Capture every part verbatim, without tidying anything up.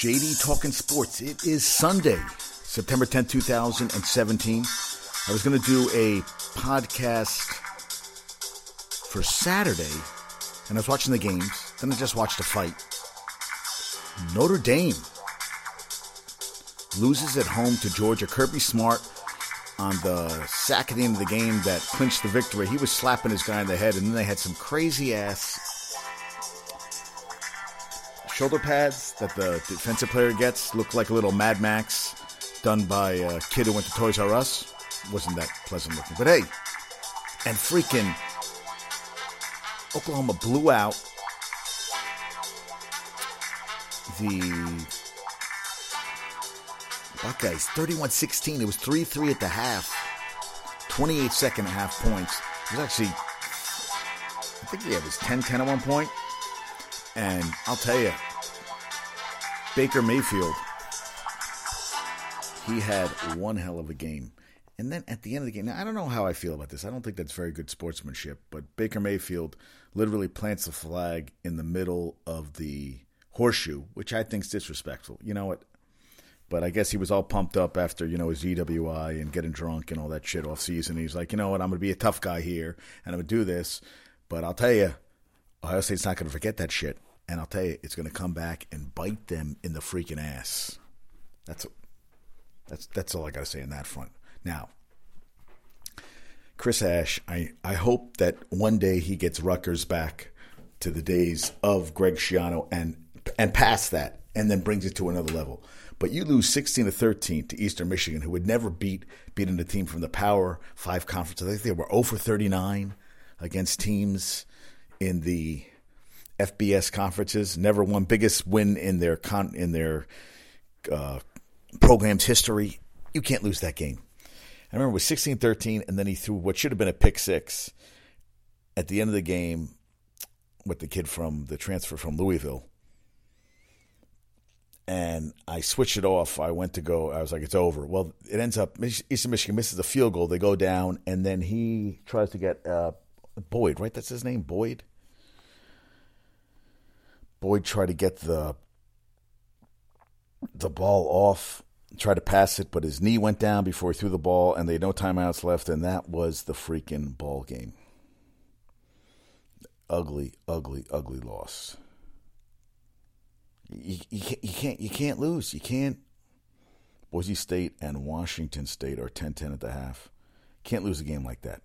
J D Talking Sports. It is Sunday, September tenth, two thousand seventeen. I was going to do a podcast for Saturday, and I was watching the games. Then I just watched a fight. Notre Dame loses at home to Georgia. Kirby Smart on the sack at the end of the game that clinched the victory. He was slapping his guy in the head, and then they had some crazy-ass shoulder pads that the defensive player gets. Looked like a little Mad Max done by a kid who went to Toys R Us. Wasn't that pleasant looking. But hey, and freaking Oklahoma blew out the Buckeyes thirty-one sixteen. It was three three at the half. twenty-eight second half points. It was actually, I think yeah, it was ten ten at one point. And I'll tell you, Baker Mayfield, he had one hell of a game. And then at the end of the game, now I don't know how I feel about this. I don't think that's very good sportsmanship, but Baker Mayfield literally plants the flag in the middle of the horseshoe, which I think is disrespectful. You know what? But I guess he was all pumped up after, you know, his D W I and getting drunk and all that shit off season. He's like, you know what? I'm going to be a tough guy here, and I'm going to do this. But I'll tell you, Ohio State's not going to forget that shit. And I'll tell you, it's going to come back and bite them in the freaking ass. That's that's that's all I got to say on that front. Now, Chris Ash, I, I hope that one day he gets Rutgers back to the days of Greg Schiano and and past that, and then brings it to another level. But you lose sixteen to thirteen to Eastern Michigan, who would never beat beaten a team from the Power Five conference. I think they were zero for thirty-nine against teams in the F B S conferences, never won. Biggest win in their con, in their uh, program's history. You can't lose that game. I remember it was sixteen thirteen, and then he threw what should have been a pick six at the end of the game with the kid from the transfer from Louisville. And I switched it off. I went to go. I was like, it's over. Well, it ends up Eastern Michigan misses a field goal. They go down, and then he tries to get uh, Boyd, right? That's his name, Boyd. Boyd tried to get the the ball off, tried to pass it, but his knee went down before he threw the ball, and they had no timeouts left, and that was the freaking ball game. Ugly, ugly, ugly loss. You, you, can't, you can't, you can't lose. You can't. Boise State and Washington State are ten ten at the half. Can't lose a game like that.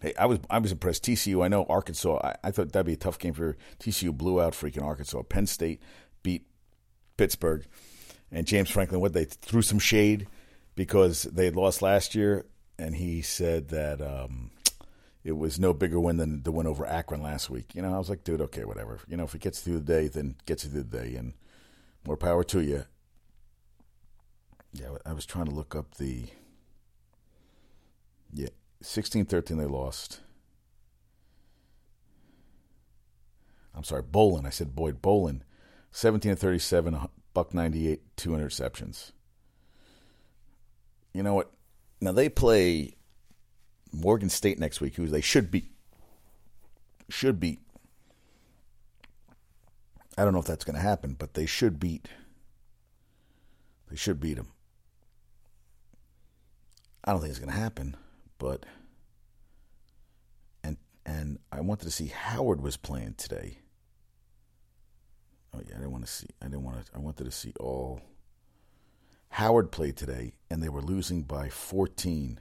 Hey, I was I was impressed. T C U, I know Arkansas. I, I thought that'd be a tough game for T C U. Blew out freaking Arkansas. Penn State beat Pittsburgh, and James Franklin. What they threw some shade because they had lost last year, and he said that um, it was no bigger win than the win over Akron last week. You know, I was like, dude, okay, whatever. You know, if it gets through the day, then gets through the day, and more power to you. Yeah, I was trying to look up the yeah. sixteen thirteen they lost. I'm sorry, Bolin. I said Boyd Bolin. seventeen to thirty-seven, buck ninety-eight, two interceptions. You know what? Now they play Morgan State next week, who they should beat. Should beat. I don't know if that's going to happen, but they should beat. They should beat them. I don't think it's going to happen. But and and I wanted to see Howard was playing today. Oh yeah, I didn't want to see. I didn't want to. I wanted to see all. Howard played today, and they were losing by fourteen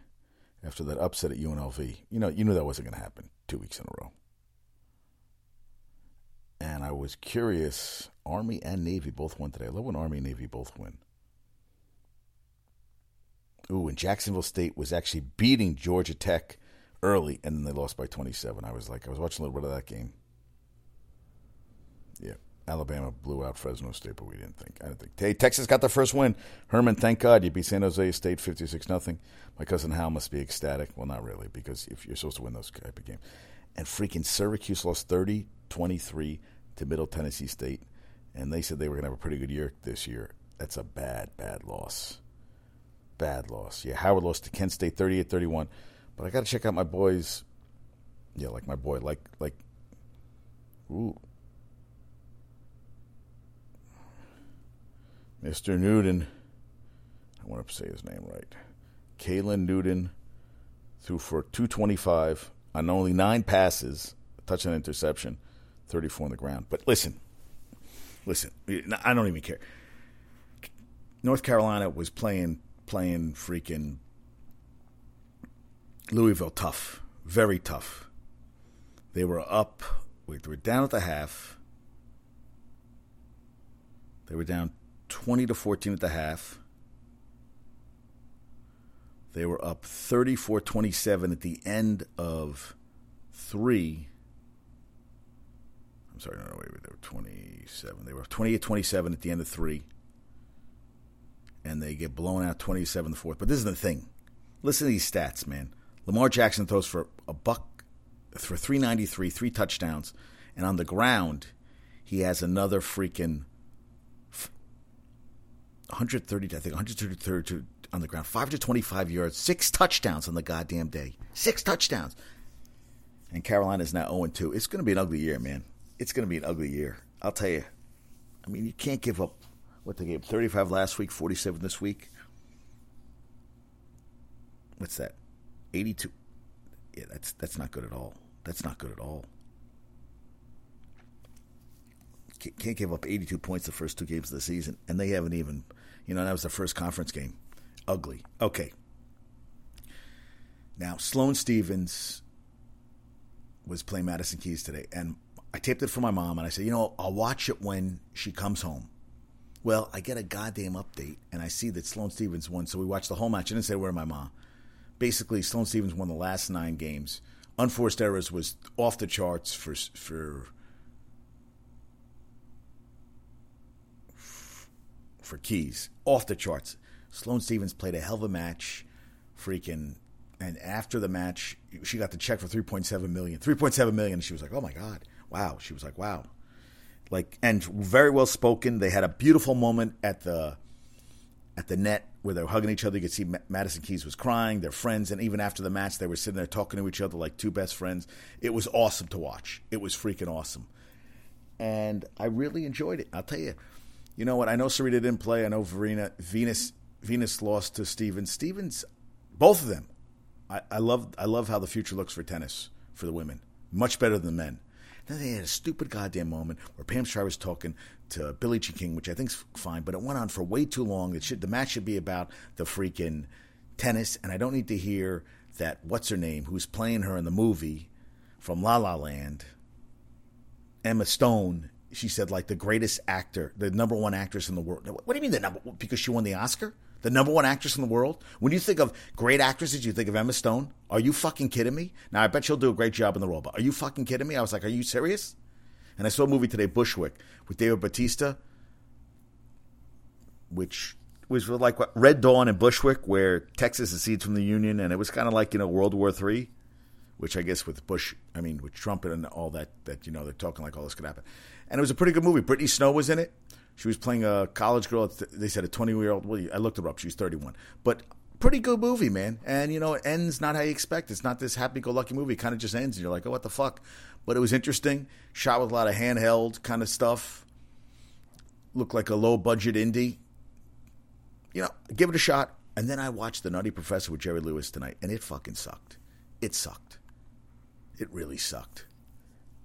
after that upset at U N L V. You know, you knew that wasn't going to happen two weeks in a row. And I was curious. Army and Navy both won today. I love when Army and Navy both win. Ooh, and Jacksonville State was actually beating Georgia Tech early, and then they lost by twenty-seven. I was like, I was watching a little bit of that game. Yeah, Alabama blew out Fresno State, but we didn't think. I didn't think. Hey, Texas got their first win. Herman, thank God you beat San Jose State fifty-six nothing. My cousin Hal must be ecstatic. Well, not really, because if you're supposed to win those type of games. And freaking Syracuse lost thirty twenty-three to Middle Tennessee State, and they said they were going to have a pretty good year this year. That's a bad, bad loss. Bad loss. Yeah, Howard lost to Kent State thirty-eight thirty-one. But I got to check out my boys. Yeah, like my boy. Like, like. Ooh. Mister Newton, I want to say his name right, Kalen Newton threw for two twenty-five on only nine passes, a touchdown interception, thirty-four on the ground. But listen, listen, I don't even care. North Carolina was playing playing freaking Louisville tough, very tough. They were up, we were down at the half. They were down twenty to fourteen at the half. They were up thirty-four twenty-seven at the end of three. I'm sorry, no, no, wait, wait, they were twenty-seven. They were twenty-eight twenty-seven at the end of three. And they get blown out twenty-seven in the fourth. But this is the thing. Listen to these stats, man. Lamar Jackson throws for a buck, for three ninety-three, three touchdowns. And on the ground, he has another freaking one hundred thirty, I think, one hundred thirty-two on the ground, five hundred twenty-five yards, six touchdowns on the goddamn day. Six touchdowns. And Carolina's now oh and two. It's going to be an ugly year, man. It's going to be an ugly year. I'll tell you. I mean, you can't give up what they gave, thirty-five last week, forty-seven this week. What's that? eighty-two. Yeah, that's that's not good at all. That's not good at all. Can't give up eighty-two points the first two games of the season, and they haven't even, you know, that was their first conference game. Ugly. Okay. Now, Sloane Stephens was playing Madison Keys today, and I taped it for my mom, and I said, you know, I'll watch it when she comes home. Well, I get a goddamn update, and I see that Sloane Stephens won, so we watched the whole match. I didn't say where my mom. Basically, Sloane Stephens won the last nine games. Unforced errors was off the charts for for for Keys. Off the charts. Sloane Stephens played a hell of a match, freaking, and after the match, she got the check for three point seven million dollars. three point seven million dollars, and she was like, oh, my God. Wow. She was like, wow. Like, and very well spoken. They had a beautiful moment at the at the net where they were hugging each other. You could see Ma- Madison Keys was crying, their friends, and even after the match, they were sitting there talking to each other like two best friends. It was awesome to watch. It was freaking awesome. And I really enjoyed it. I'll tell you. You know what? I know Sarita didn't play. I know Verena, Venus Venus lost to Stevens. Stevens, both of them. I, I love I love how the future looks for tennis for the women. Much better than the men. Then they had a stupid goddamn moment where Pam Stryker was talking to Billie Jean King, which I think's fine, but it went on for way too long. It should, the match should be about the freaking tennis, and I don't need to hear that what's-her-name, who's playing her in the movie from La La Land, Emma Stone, she said, like, the greatest actor, the number one actress in the world. What do you mean the number one? Because she won the Oscar? The number one actress in the world? When you think of great actresses, you think of Emma Stone? Are you fucking kidding me? Now, I bet she'll do a great job in the role, but are you fucking kidding me? I was like, are you serious? And I saw a movie today, Bushwick, with David Batista, which was like what, Red Dawn and Bushwick, where Texas secedes from the Union, and it was kind of like, you know, World War Three, which I guess with Bush, I mean, with Trump and all that, that, you know, they're talking like all this could happen. And it was a pretty good movie. Brittany Snow was in it. She was playing a college girl. They said a twenty-year-old. Well, I looked her up. She was thirty-one. But pretty good movie, man. And, you know, it ends not how you expect. It's not this happy-go-lucky movie. It kind of just ends, and you're like, oh, what the fuck? But it was interesting. Shot with a lot of handheld kind of stuff. Looked like a low-budget indie. You know, give it a shot. And then I watched The Nutty Professor with Jerry Lewis tonight, and it fucking sucked. It sucked. It really sucked.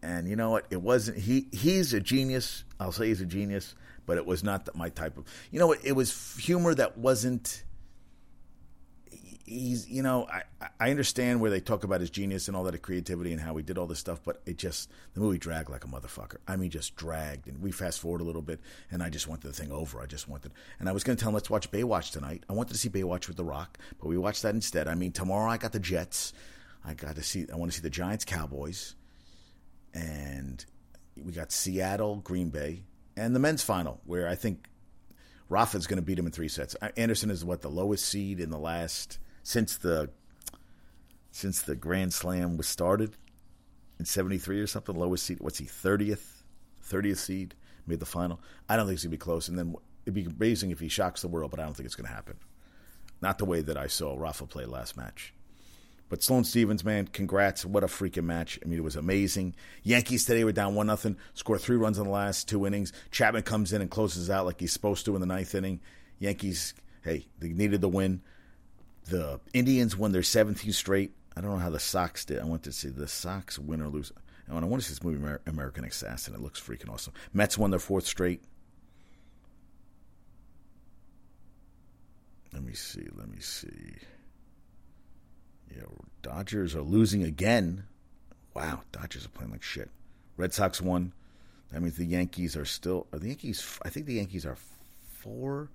And you know what? It wasn't. He, he's a genius. I'll say he's a genius. But it was not my type of, you know, it, it was humor that wasn't, he's, you know, I, I understand where they talk about his genius and all that creativity and how he did all this stuff, but it just, the movie dragged like a motherfucker. I mean, just dragged. And we fast forward a little bit, and I just wanted the thing over. I just wanted, and I was going to tell him, let's watch Baywatch tonight. I wanted to see Baywatch with The Rock, but we watched that instead. I mean, tomorrow I got the Jets. I got to see, I want to see the Giants, Cowboys, and we got Seattle, Green Bay. And the men's final, where I think Rafa's going to beat him in three sets. Anderson is, what, the lowest seed in the last, since the since the Grand Slam was started in seventy-three or something, lowest seed. What's he, thirtieth? thirtieth seed, made the final. I don't think it's going to be close. And then it'd be amazing if he shocks the world, but I don't think it's going to happen. Not the way that I saw Rafa play last match. But Sloane Stephens, man, congrats. What a freaking match. I mean, it was amazing. Yankees today were down one nothing, scored three runs in the last two innings. Chapman comes in and closes out like he's supposed to in the ninth inning. Yankees, hey, they needed the win. The Indians won their seventeenth straight. I don't know how the Sox did. I want to see the Sox win or lose. And I want to see this movie, Amer- American Assassin. It looks freaking awesome. Mets won their fourth straight. Let me see. Let me see. Yeah, Dodgers are losing again. Wow, Dodgers are playing like shit. Red Sox won. That means the Yankees are still. Are the Yankees? I think the Yankees are four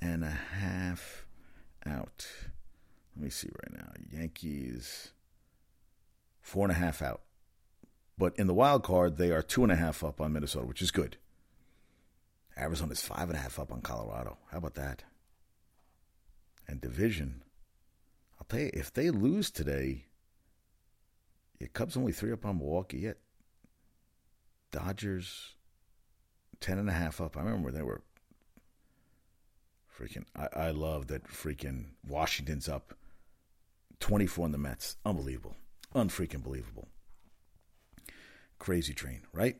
and a half out. Let me see right now. Yankees four and a half out. But in the wild card, they are two and a half up on Minnesota, which is good. Arizona's five and a half up on Colorado. How about that? And division, I'll tell you, if they lose today, yeah, Cubs only three up on Milwaukee yet. Dodgers ten and a half up. I remember they were freaking. I, I love that freaking Washington's up twenty-four on the Mets. Unbelievable, unfreaking believable. Crazy train, right?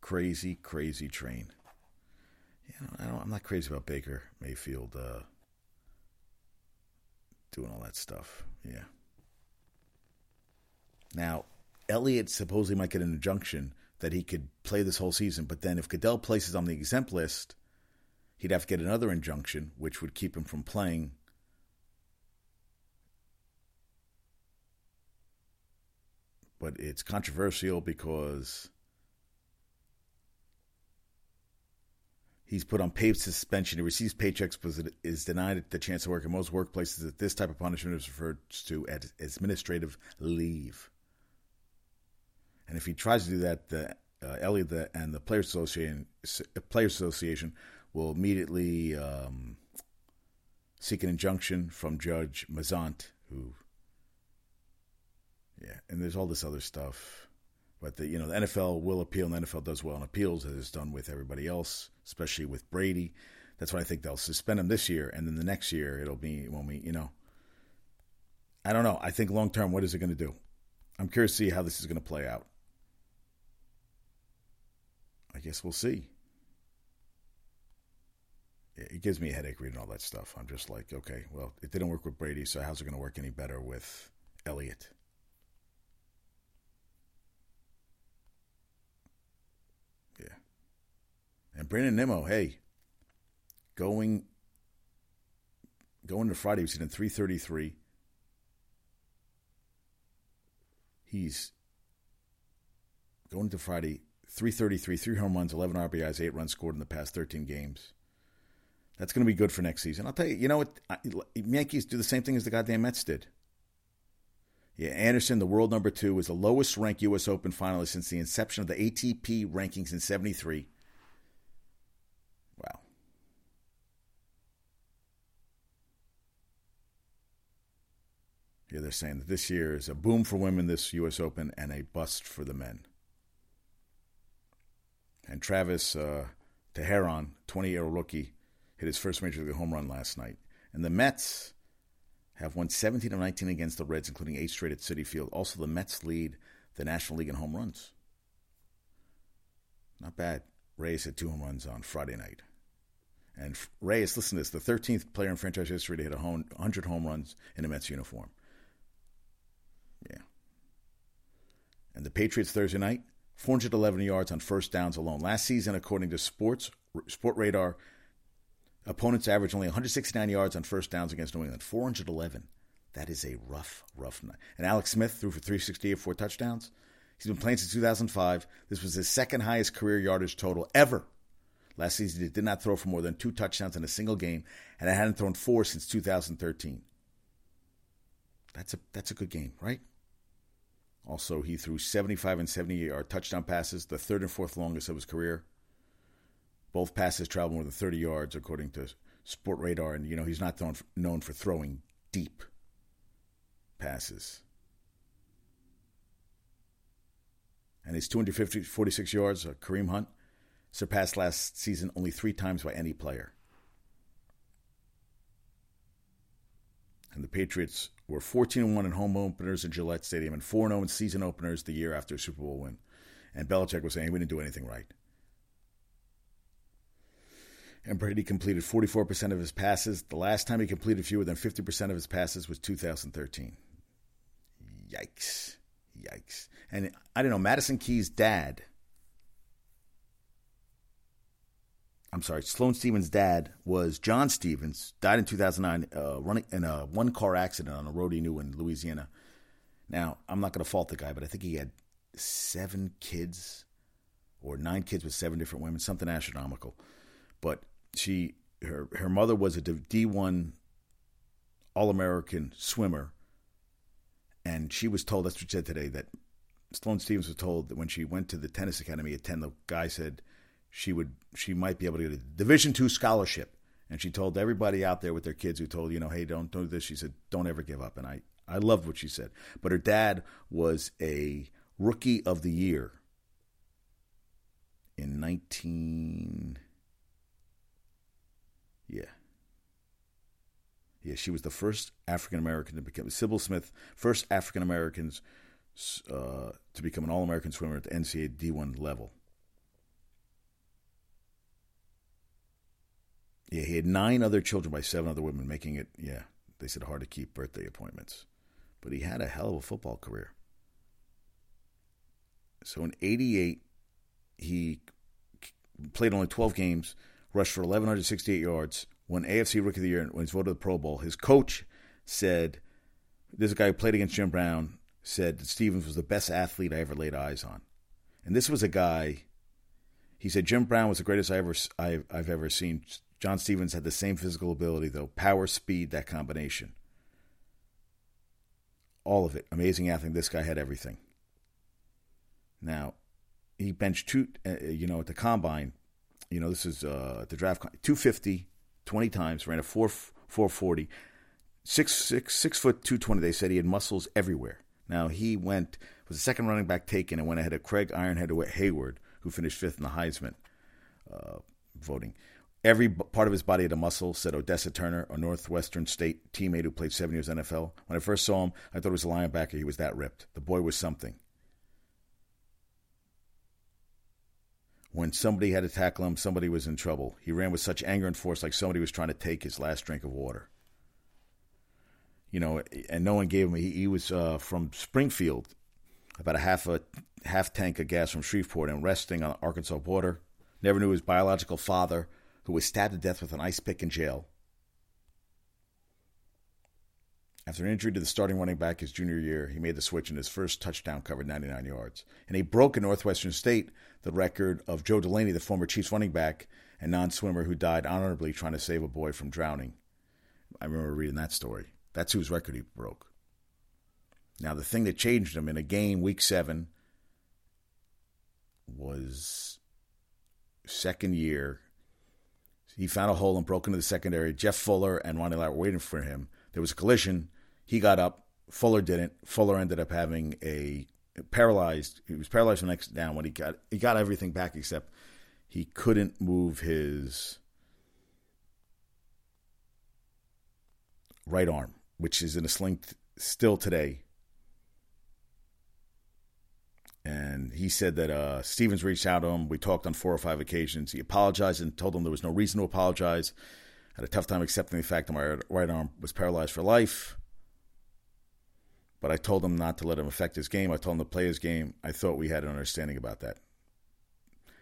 Crazy, crazy train. Yeah, I don't, I'm not crazy about Baker Mayfield uh, doing all that stuff. Yeah. Now, Elliott supposedly might get an injunction that he could play this whole season, but then if Goodell places on the exempt list, he'd have to get another injunction, which would keep him from playing. But it's controversial because he's put on paid suspension. He receives paychecks but is denied the chance to work. In most workplaces, that this type of punishment is referred to as administrative leave. And if he tries to do that, the uh, Elliott the, and the Players Association, Players Association will immediately um, seek an injunction from Judge Mazant, who... Yeah, and there's all this other stuff. But, the, you know, the N F L will appeal, and the N F L does well in appeals, as it's done with everybody else, especially with Brady. That's why I think they'll suspend him this year, and then the next year it'll be when we, you know. I don't know. I think long-term, what is it going to do? I'm curious to see how this is going to play out. I guess we'll see. It gives me a headache reading all that stuff. I'm just like, okay, well, it didn't work with Brady, so how's it going to work any better with Elliott? And Brandon Nimmo, hey, going going to Friday, he's in three thirty-three. He's going to Friday, three thirty-three, three home runs, eleven R B Is, eight runs scored in the past thirteen games. That's going to be good for next season. I'll tell you, you know what? I, Yankees do the same thing as the goddamn Mets did. Yeah, Anderson, the world number two, is the lowest-ranked U S Open finalist since the inception of the A T P rankings in seventy-three. Wow. Yeah, they're saying that this year is a boom for women, this U S Open, and a bust for the men. And Travis uh, Teheran, twenty-year-old rookie, hit his first major league home run last night. And the Mets have won seventeen of nineteen against the Reds, including eight straight at Citi Field. Also, the Mets lead the National League in home runs. Not bad. Reyes had two home runs on Friday night. And Reyes, listen to this, the thirteenth player in franchise history to hit one hundred home runs in a Mets uniform. Yeah. And the Patriots Thursday night, four hundred eleven yards on first downs alone. Last season, according to Sports Sport Radar, opponents averaged only one hundred sixty-nine yards on first downs against New England. four hundred eleven. That is a rough, rough night. And Alex Smith threw for three sixty-eight, four touchdowns. He's been playing since two thousand five. This was his second highest career yardage total ever. Last season, he did not throw for more than two touchdowns in a single game, and I hadn't thrown four since two thousand thirteen. That's a that's a good game, right? Also, he threw seventy-five and seventy-eight-yard touchdown passes, the third and fourth longest of his career. Both passes traveled more than thirty yards, according to Sport Radar, and, you know, he's not thrown for, known for throwing deep passes. And his two hundred forty-six yards, uh, Kareem Hunt, surpassed last season only three times by any player. and the Patriots were fourteen and one in home openers at Gillette Stadium and four and oh in season openers the year after a Super Bowl win. And Belichick was saying, we didn't do anything right. And Brady completed forty-four percent of his passes. The last time he completed fewer than fifty percent of his passes was two thousand thirteen. Yikes. Yikes. And I don't know, Madison Keys' dad, I'm sorry, Sloane Stephens' dad was John Stephens, died in two thousand nine uh, running in a one-car accident on a road he knew in Louisiana. Now, I'm not going to fault the guy, but I think he had seven kids or nine kids with seven different women, something astronomical. But she, her, her mother was a D one All-American swimmer, and she was told, that's what she said today, that Sloane Stephens was told that when she went to the tennis academy at ten, the guy said, she would, she might be able to get a Division two scholarship. And she told everybody out there with their kids who told, you know, hey, don't do this. She said, don't ever give up. And I, I loved what she said. But her dad was a Rookie of the Year in nineteen Yeah. Yeah, she was the first African-American to become, Sybil Smith, first African-Americans uh, to become an All-American swimmer at the N C A A D one level. Yeah, he had nine other children by seven other women, making it, yeah, they said hard to keep birthday appointments. But he had a hell of a football career. So in eighty-eight, he played only twelve games, rushed for eleven sixty-eight yards, won A F C Rookie of the Year, and was voted to the Pro Bowl. His coach said, this is a guy who played against Jim Brown, said that Stephens was the best athlete I ever laid eyes on. And this was a guy, he said, Jim Brown was the greatest I ever, I, I've ever seen. John Stephens had the same physical ability, though. Power, speed, that combination. All of it. Amazing athlete. This guy had everything. Now, he benched two, uh, you know, at the combine. You know, this is uh, at the draft. two fifty, twenty times, ran a four forty. six six, six foot two twenty. They said he had muscles everywhere. Now, he went, was the second running back taken and went ahead of Craig Ironhead Hayward, who finished fifth in the Heisman uh, voting. Every part of his body had a muscle, said Odessa Turner, a Northwestern State teammate who played seven years in the N F L. When I first saw him, I thought he was a linebacker. He was that ripped. The boy was something. When somebody had to tackle him, somebody was in trouble. He ran with such anger and force like somebody was trying to take his last drink of water. You know, and no one gave him. He, he was uh, from Springfield, about a half a half tank of gas from Shreveport and resting on the Arkansas border. Never knew his biological father, who was stabbed to death with an ice pick in jail. After an injury to the starting running back his junior year, he made the switch and his first touchdown covered ninety-nine yards. And he broke in Northwestern State the record of Joe Delaney, the former Chiefs running back and non-swimmer who died honorably trying to save a boy from drowning. I remember reading that story. That's whose record he broke. Now, the thing that changed him in a game, week seven, was second year. He found a hole and broke into the secondary. Jeff Fuller and Ronnie Lott were waiting for him. There was a collision. He got up. Fuller didn't. Fuller ended up having a paralyzed. He was paralyzed from the next down when he got he got everything back except he couldn't move his right arm, which is in a sling t- still today. And he said that uh, Stephens reached out to him. We talked on four or five occasions. He apologized and told him there was no reason to apologize. Had a tough time accepting the fact that my right arm was paralyzed for life. But I told him not to let him affect his game. I told him to play his game. I thought we had an understanding about that.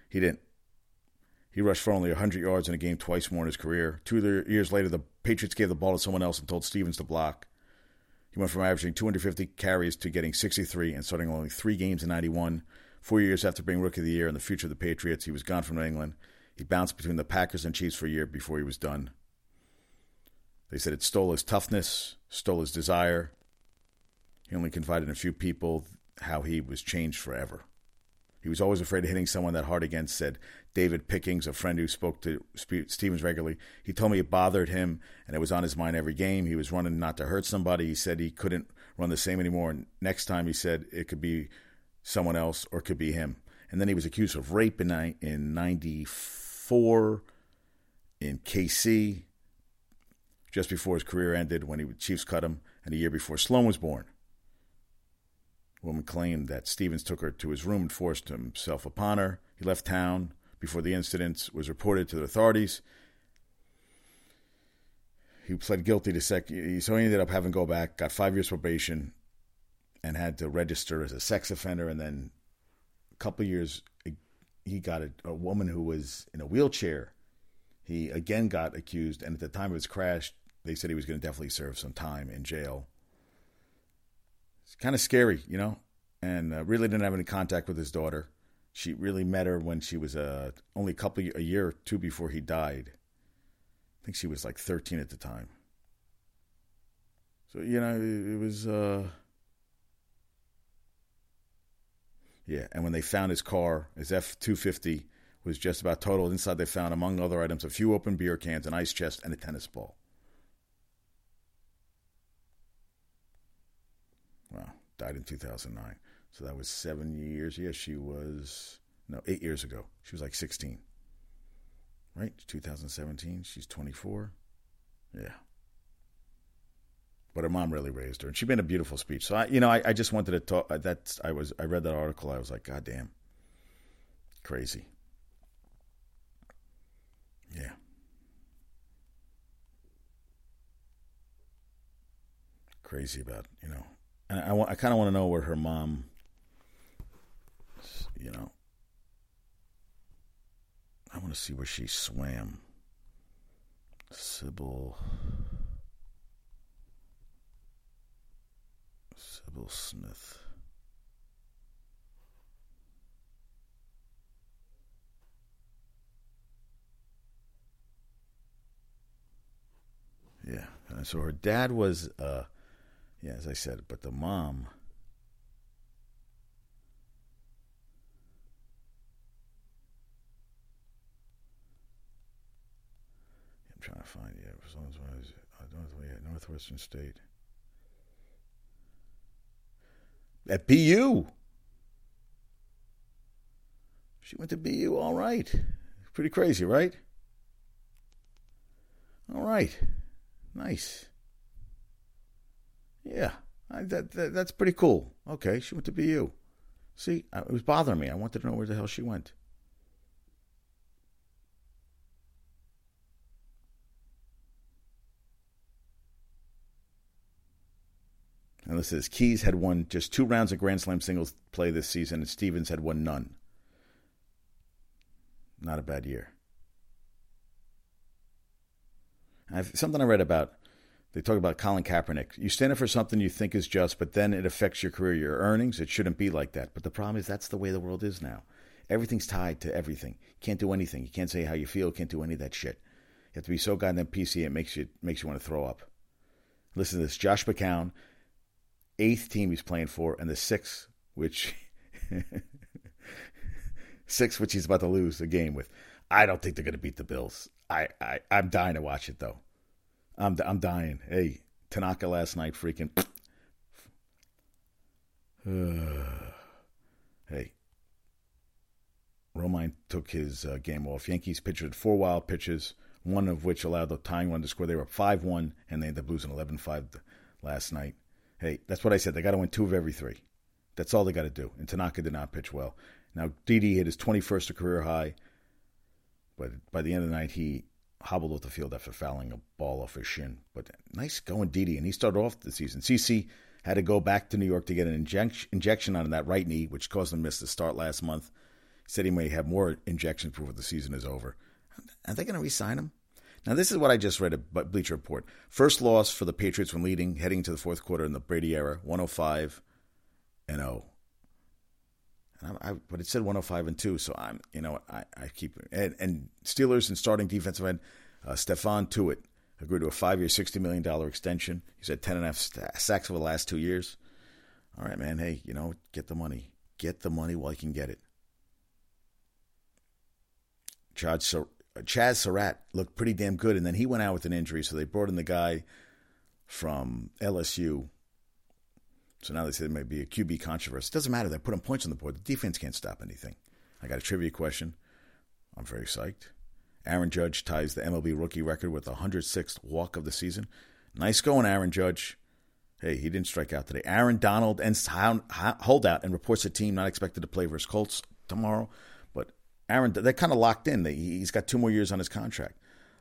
He didn't. He rushed for only one hundred yards in a game twice more in his career. Two years later, the Patriots gave the ball to someone else and told Stephens to block. He went from averaging two hundred fifty carries to getting sixty-three and starting only three games in ninety-one. Four years after being Rookie of the Year and the future of the Patriots, he was gone from New England. He bounced between the Packers and Chiefs for a year before he was done. They said it stole his toughness, stole his desire. He only confided in a few people how he was changed forever. He was always afraid of hitting someone that hard against, said David Pickings, a friend who spoke to Stephens regularly. He told me it bothered him, and it was on his mind every game. He was running not to hurt somebody. He said he couldn't run the same anymore. And next time, he said it could be someone else or it could be him. And then he was accused of rape in, in ninety-four in K C, just before his career ended when the Chiefs cut him, and the year before Sloane was born. The woman claimed that Stephens took her to his room and forced himself upon her. He left town before the incident was reported to the authorities. He pled guilty to sex, so he ended up having to go back, got five years probation, and had to register as a sex offender. And then a couple of years, he got a, a woman who was in a wheelchair. He again got accused, and at the time of his crash, they said he was going to definitely serve some time in jail. It's kind of scary, you know, and uh, really didn't have any contact with his daughter. She really met her when she was uh, only a couple, a year or two before he died. I think she was like thirteen at the time. So, you know, it, it was, uh, yeah. And when they found his car, his F two fifty was just about totaled. Inside they found, among other items, a few open beer cans, an ice chest, and a tennis ball. Wow, died in two thousand nine. So that was seven years. Yeah, she was, no, eight years ago. She was like sixteen. Right? two thousand seventeen. She's twenty-four. Yeah. But her mom really raised her. And she made a beautiful speech. So, I, you know, I, I just wanted to talk. That's, I was, I read that article. I was like, God damn. Crazy. Yeah. Crazy about, you know. And I, I, I kind of want to know where her mom, you know. I want to see where she swam. Sybil. Sybil Smith. Yeah. And so her dad was, uh, yeah, as I said, but the mom. I'm trying to find it. As long as I was at Northwestern State. At B U. She went to B U, all right. Pretty crazy, right? All right. Nice. Yeah, I, that, that that's pretty cool. Okay, she went to B U. See, it was bothering me. I wanted to know where the hell she went. And this says, Keys had won just two rounds of Grand Slam singles play this season, and Stephens had won none. Not a bad year. I've, something I read about, they talk about Colin Kaepernick. You stand up for something you think is just, but then it affects your career, your earnings. It shouldn't be like that. But the problem is that's the way the world is now. Everything's tied to everything. You can't do anything. You can't say how you feel. You can't do any of that shit. You have to be so goddamn P C, it makes you, makes you want to throw up. Listen to this. Josh McCown, eighth team he's playing for, and the sixth, which sixth, which he's about to lose a game with. I don't think they're going to beat the Bills. I, I, I'm dying to watch it, though. I'm I'm dying. Hey, Tanaka last night freaking. Hey. Romine took his uh, game off. Yankees pitcher had four wild pitches, one of which allowed the tying run to score. They were up five one, and they ended up losing eleven five last night. Hey, that's what I said. They got to win two of every three. That's all they got to do. And Tanaka did not pitch well. Now, Didi hit his twenty-first career high, but by the end of the night, he hobbled off the field after fouling a ball off his shin. But nice going, Didi, and he started off the season. C C had to go back to New York to get an injec- injection on that right knee, which caused him to miss the start last month. He said he may have more injections before the season is over. Are they going to re-sign him? Now, this is what I just read at Bleacher Report. First loss for the Patriots when leading, heading into the fourth quarter in the Brady era, one oh five and oh. And I, I, but it said one oh five and two, so I'm, you know, I, I keep and, and Steelers and starting defensive end uh, Stephon Tuitt agreed to a five-year, sixty million dollars extension. He's had ten and a half sacks over the last two years. All right, man, hey, you know, get the money. Get the money while you can get it. Charge so. Chaz Surratt looked pretty damn good, and then he went out with an injury, so they brought in the guy from L S U. So now they say there may be a Q B controversy. It doesn't matter. They're putting points on the board. The defense can't stop anything. I got a trivia question. I'm very psyched. Aaron Judge ties the M L B rookie record with the one hundred sixth walk of the season. Nice going, Aaron Judge. Hey, he didn't strike out today. Aaron Donald ends holdout and reports a team not expected to play versus Colts tomorrow. But Aaron, they're kind of locked in. He's got two more years on his contract.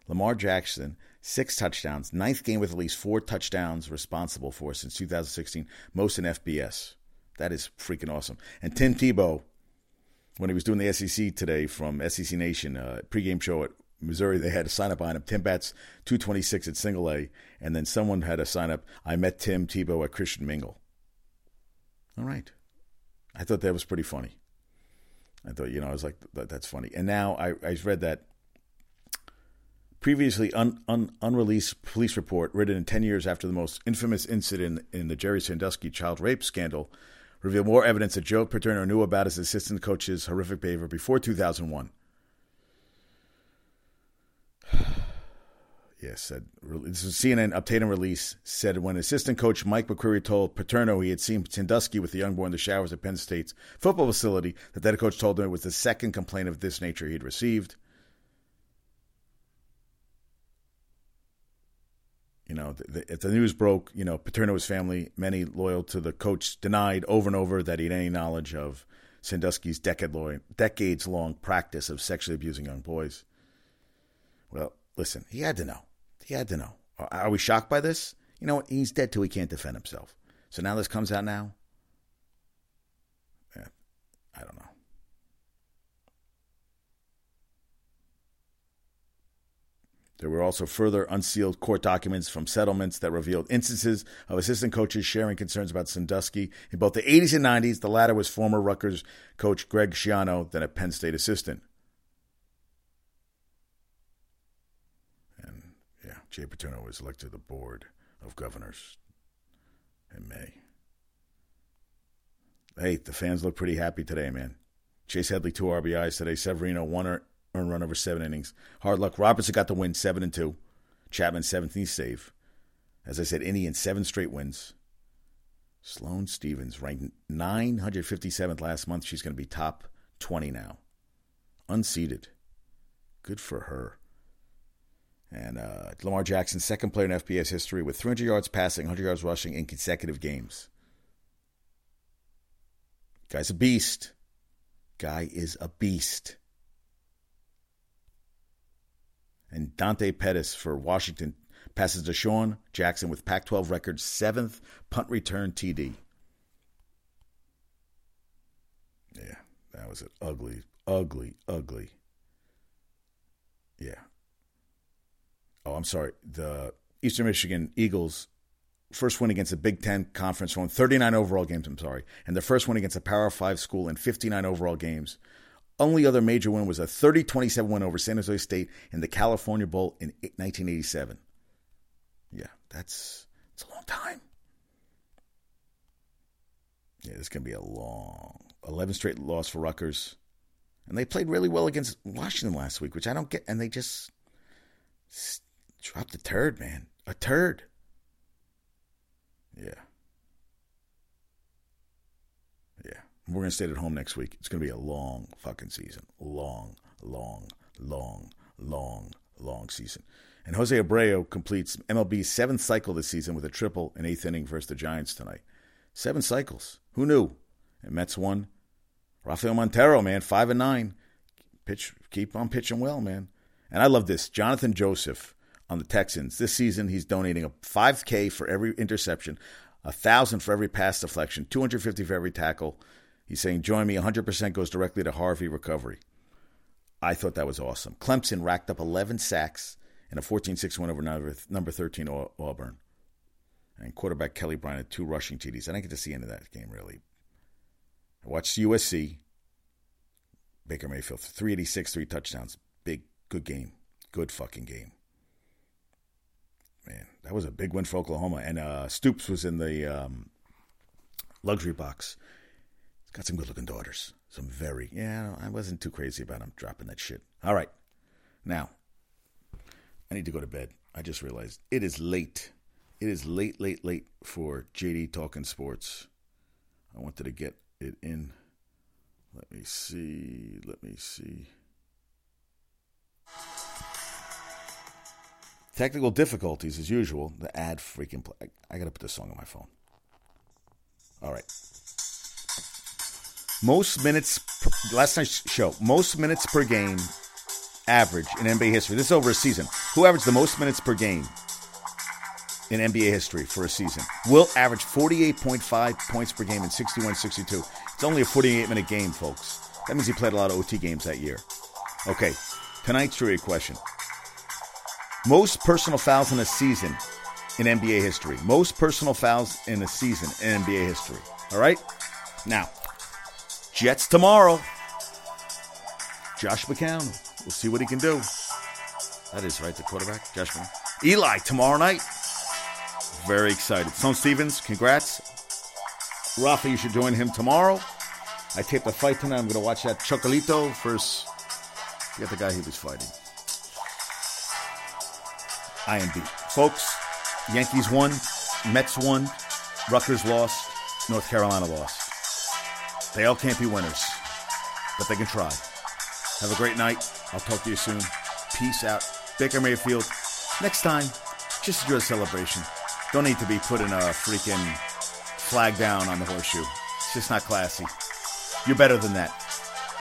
Lamar Jackson, six touchdowns, ninth game with at least four touchdowns responsible for since two thousand sixteen, most in F B S. That is freaking awesome. And Tim Tebow, when he was doing the S E C today from S E C Nation, uh, pregame show at Missouri, they had a sign up on him. Tim bats two twenty-six at single A, and then someone had a sign up, I met Tim Tebow at Christian Mingle. All right. I thought that was pretty funny. I thought, you know, I was like, that, that's funny. And now I, I read that previously un, un, unreleased police report written in ten years after the most infamous incident in the Jerry Sandusky child rape scandal revealed more evidence that Joe Paterno knew about his assistant coach's horrific behavior before two thousand one. Yes, said this is C N N update and release said when assistant coach Mike McQuarrie told Paterno he had seen Sandusky with the young boy in the showers at Penn State's football facility, that that coach told him it was the second complaint of this nature he'd received. You know, the, the, if the news broke, you know, Paterno's family, many loyal to the coach, denied over and over that he had any knowledge of Sandusky's decade-long, decades-long practice of sexually abusing young boys. Well, listen, he had to know. He had to know. Are, are we shocked by this? You know what? He's dead till he can't defend himself. So now this comes out now? Yeah, I don't know. There were also further unsealed court documents from settlements that revealed instances of assistant coaches sharing concerns about Sandusky in both the eighties and nineties. The latter was former Rutgers coach Greg Schiano, then a Penn State assistant. Jay Paterno was elected to the Board of Governors in May. Hey, the fans look pretty happy today, man. Chase Headley, two R B Is today. Severino, one earned run over seven innings. Hard luck. Robertson got the win, seven and two. Chapman, seventeenth save. As I said, Indians, seven straight wins. Sloane Stephens, ranked nine hundred fifty-seventh last month. She's going to be top twenty now. Unseeded. Good for her. And uh, Lamar Jackson, second player in F B S history with three hundred yards passing, one hundred yards rushing in consecutive games. Guy's a beast. Guy is a beast. And Dante Pettis for Washington passes to Deshaun Jackson with Pac twelve record seventh punt return T D. Yeah, that was an ugly, ugly, ugly. Yeah. Oh, I'm sorry, the Eastern Michigan Eagles first win against a Big Ten conference won thirty-nine overall games, I'm sorry, and the first win against a Power five school in fifty-nine overall games. Only other major win was a thirty twenty-seven win over San Jose State in the California Bowl in nineteen eighty-seven. Yeah, that's, that's a long time. Yeah, this is going to be a long eleven straight loss for Rutgers. And they played really well against Washington last week, which I don't get, and they just dropped a turd, man. A turd. Yeah. Yeah. We're going to stay at home next week. It's going to be a long fucking season. Long, long, long, long, long season. And Jose Abreu completes M L B's seventh cycle this season with a triple in eighth inning versus the Giants tonight. Seven cycles. Who knew? And Mets won. Rafael Montero, man, five and nine. Pitch, keep on pitching well, man. And I love this. Jonathan Joseph on the Texans. This season, he's donating a five K for every interception, one thousand dollars for every pass deflection, two hundred fifty dollars for every tackle. He's saying, join me. one hundred percent goes directly to Harvey recovery. I thought that was awesome. Clemson racked up eleven sacks and a fourteen six win over number, number thirteen Auburn. And quarterback Kelly Bryant had two rushing T Ds. I didn't get to see any of that game, really. I watched U S C. Baker Mayfield, three eighty-six, three touchdowns. Big. Good game. Good fucking game. Man, that was a big win for Oklahoma. And uh, Stoops was in the um, luxury box. He's got some good-looking daughters. Some very... Yeah, I wasn't too crazy about him dropping that shit. All right. Now, I need to go to bed. I just realized it is late. It is late, late, late for J D Talking Sports. I wanted to get it in. Let me see. Let me see. You Technical difficulties, as usual. The ad freaking play. I got to put this song on my phone. All right. Most minutes, per, last night's show, most minutes per game average in N B A history. This is over a season. Who averaged the most minutes per game in N B A history for a season will average forty-eight point five points per game in sixty-one sixty-two. It's only a forty-eight minute game, folks. That means he played a lot of O T games that year. Okay, tonight's trivia question. Most personal fouls in a season in N B A history. Most personal fouls in a season in N B A history. All right? Now, Jets tomorrow. Josh McCown. We'll see what he can do. That is right, the quarterback. Josh McCown. Eli tomorrow night. Very excited. Sloane Stephens, congrats. Rafa, you should join him tomorrow. I taped a fight tonight. I'm going to watch that Chocolito versus the other guy he was fighting. I M B. Folks, Yankees won, Mets won, Rutgers lost, North Carolina lost. They all can't be winners, but they can try. Have a great night. I'll talk to you soon. Peace out. Baker Mayfield, next time, just enjoy the celebration. Don't need to be putting a freaking flag down on the horseshoe. It's just not classy. You're better than that.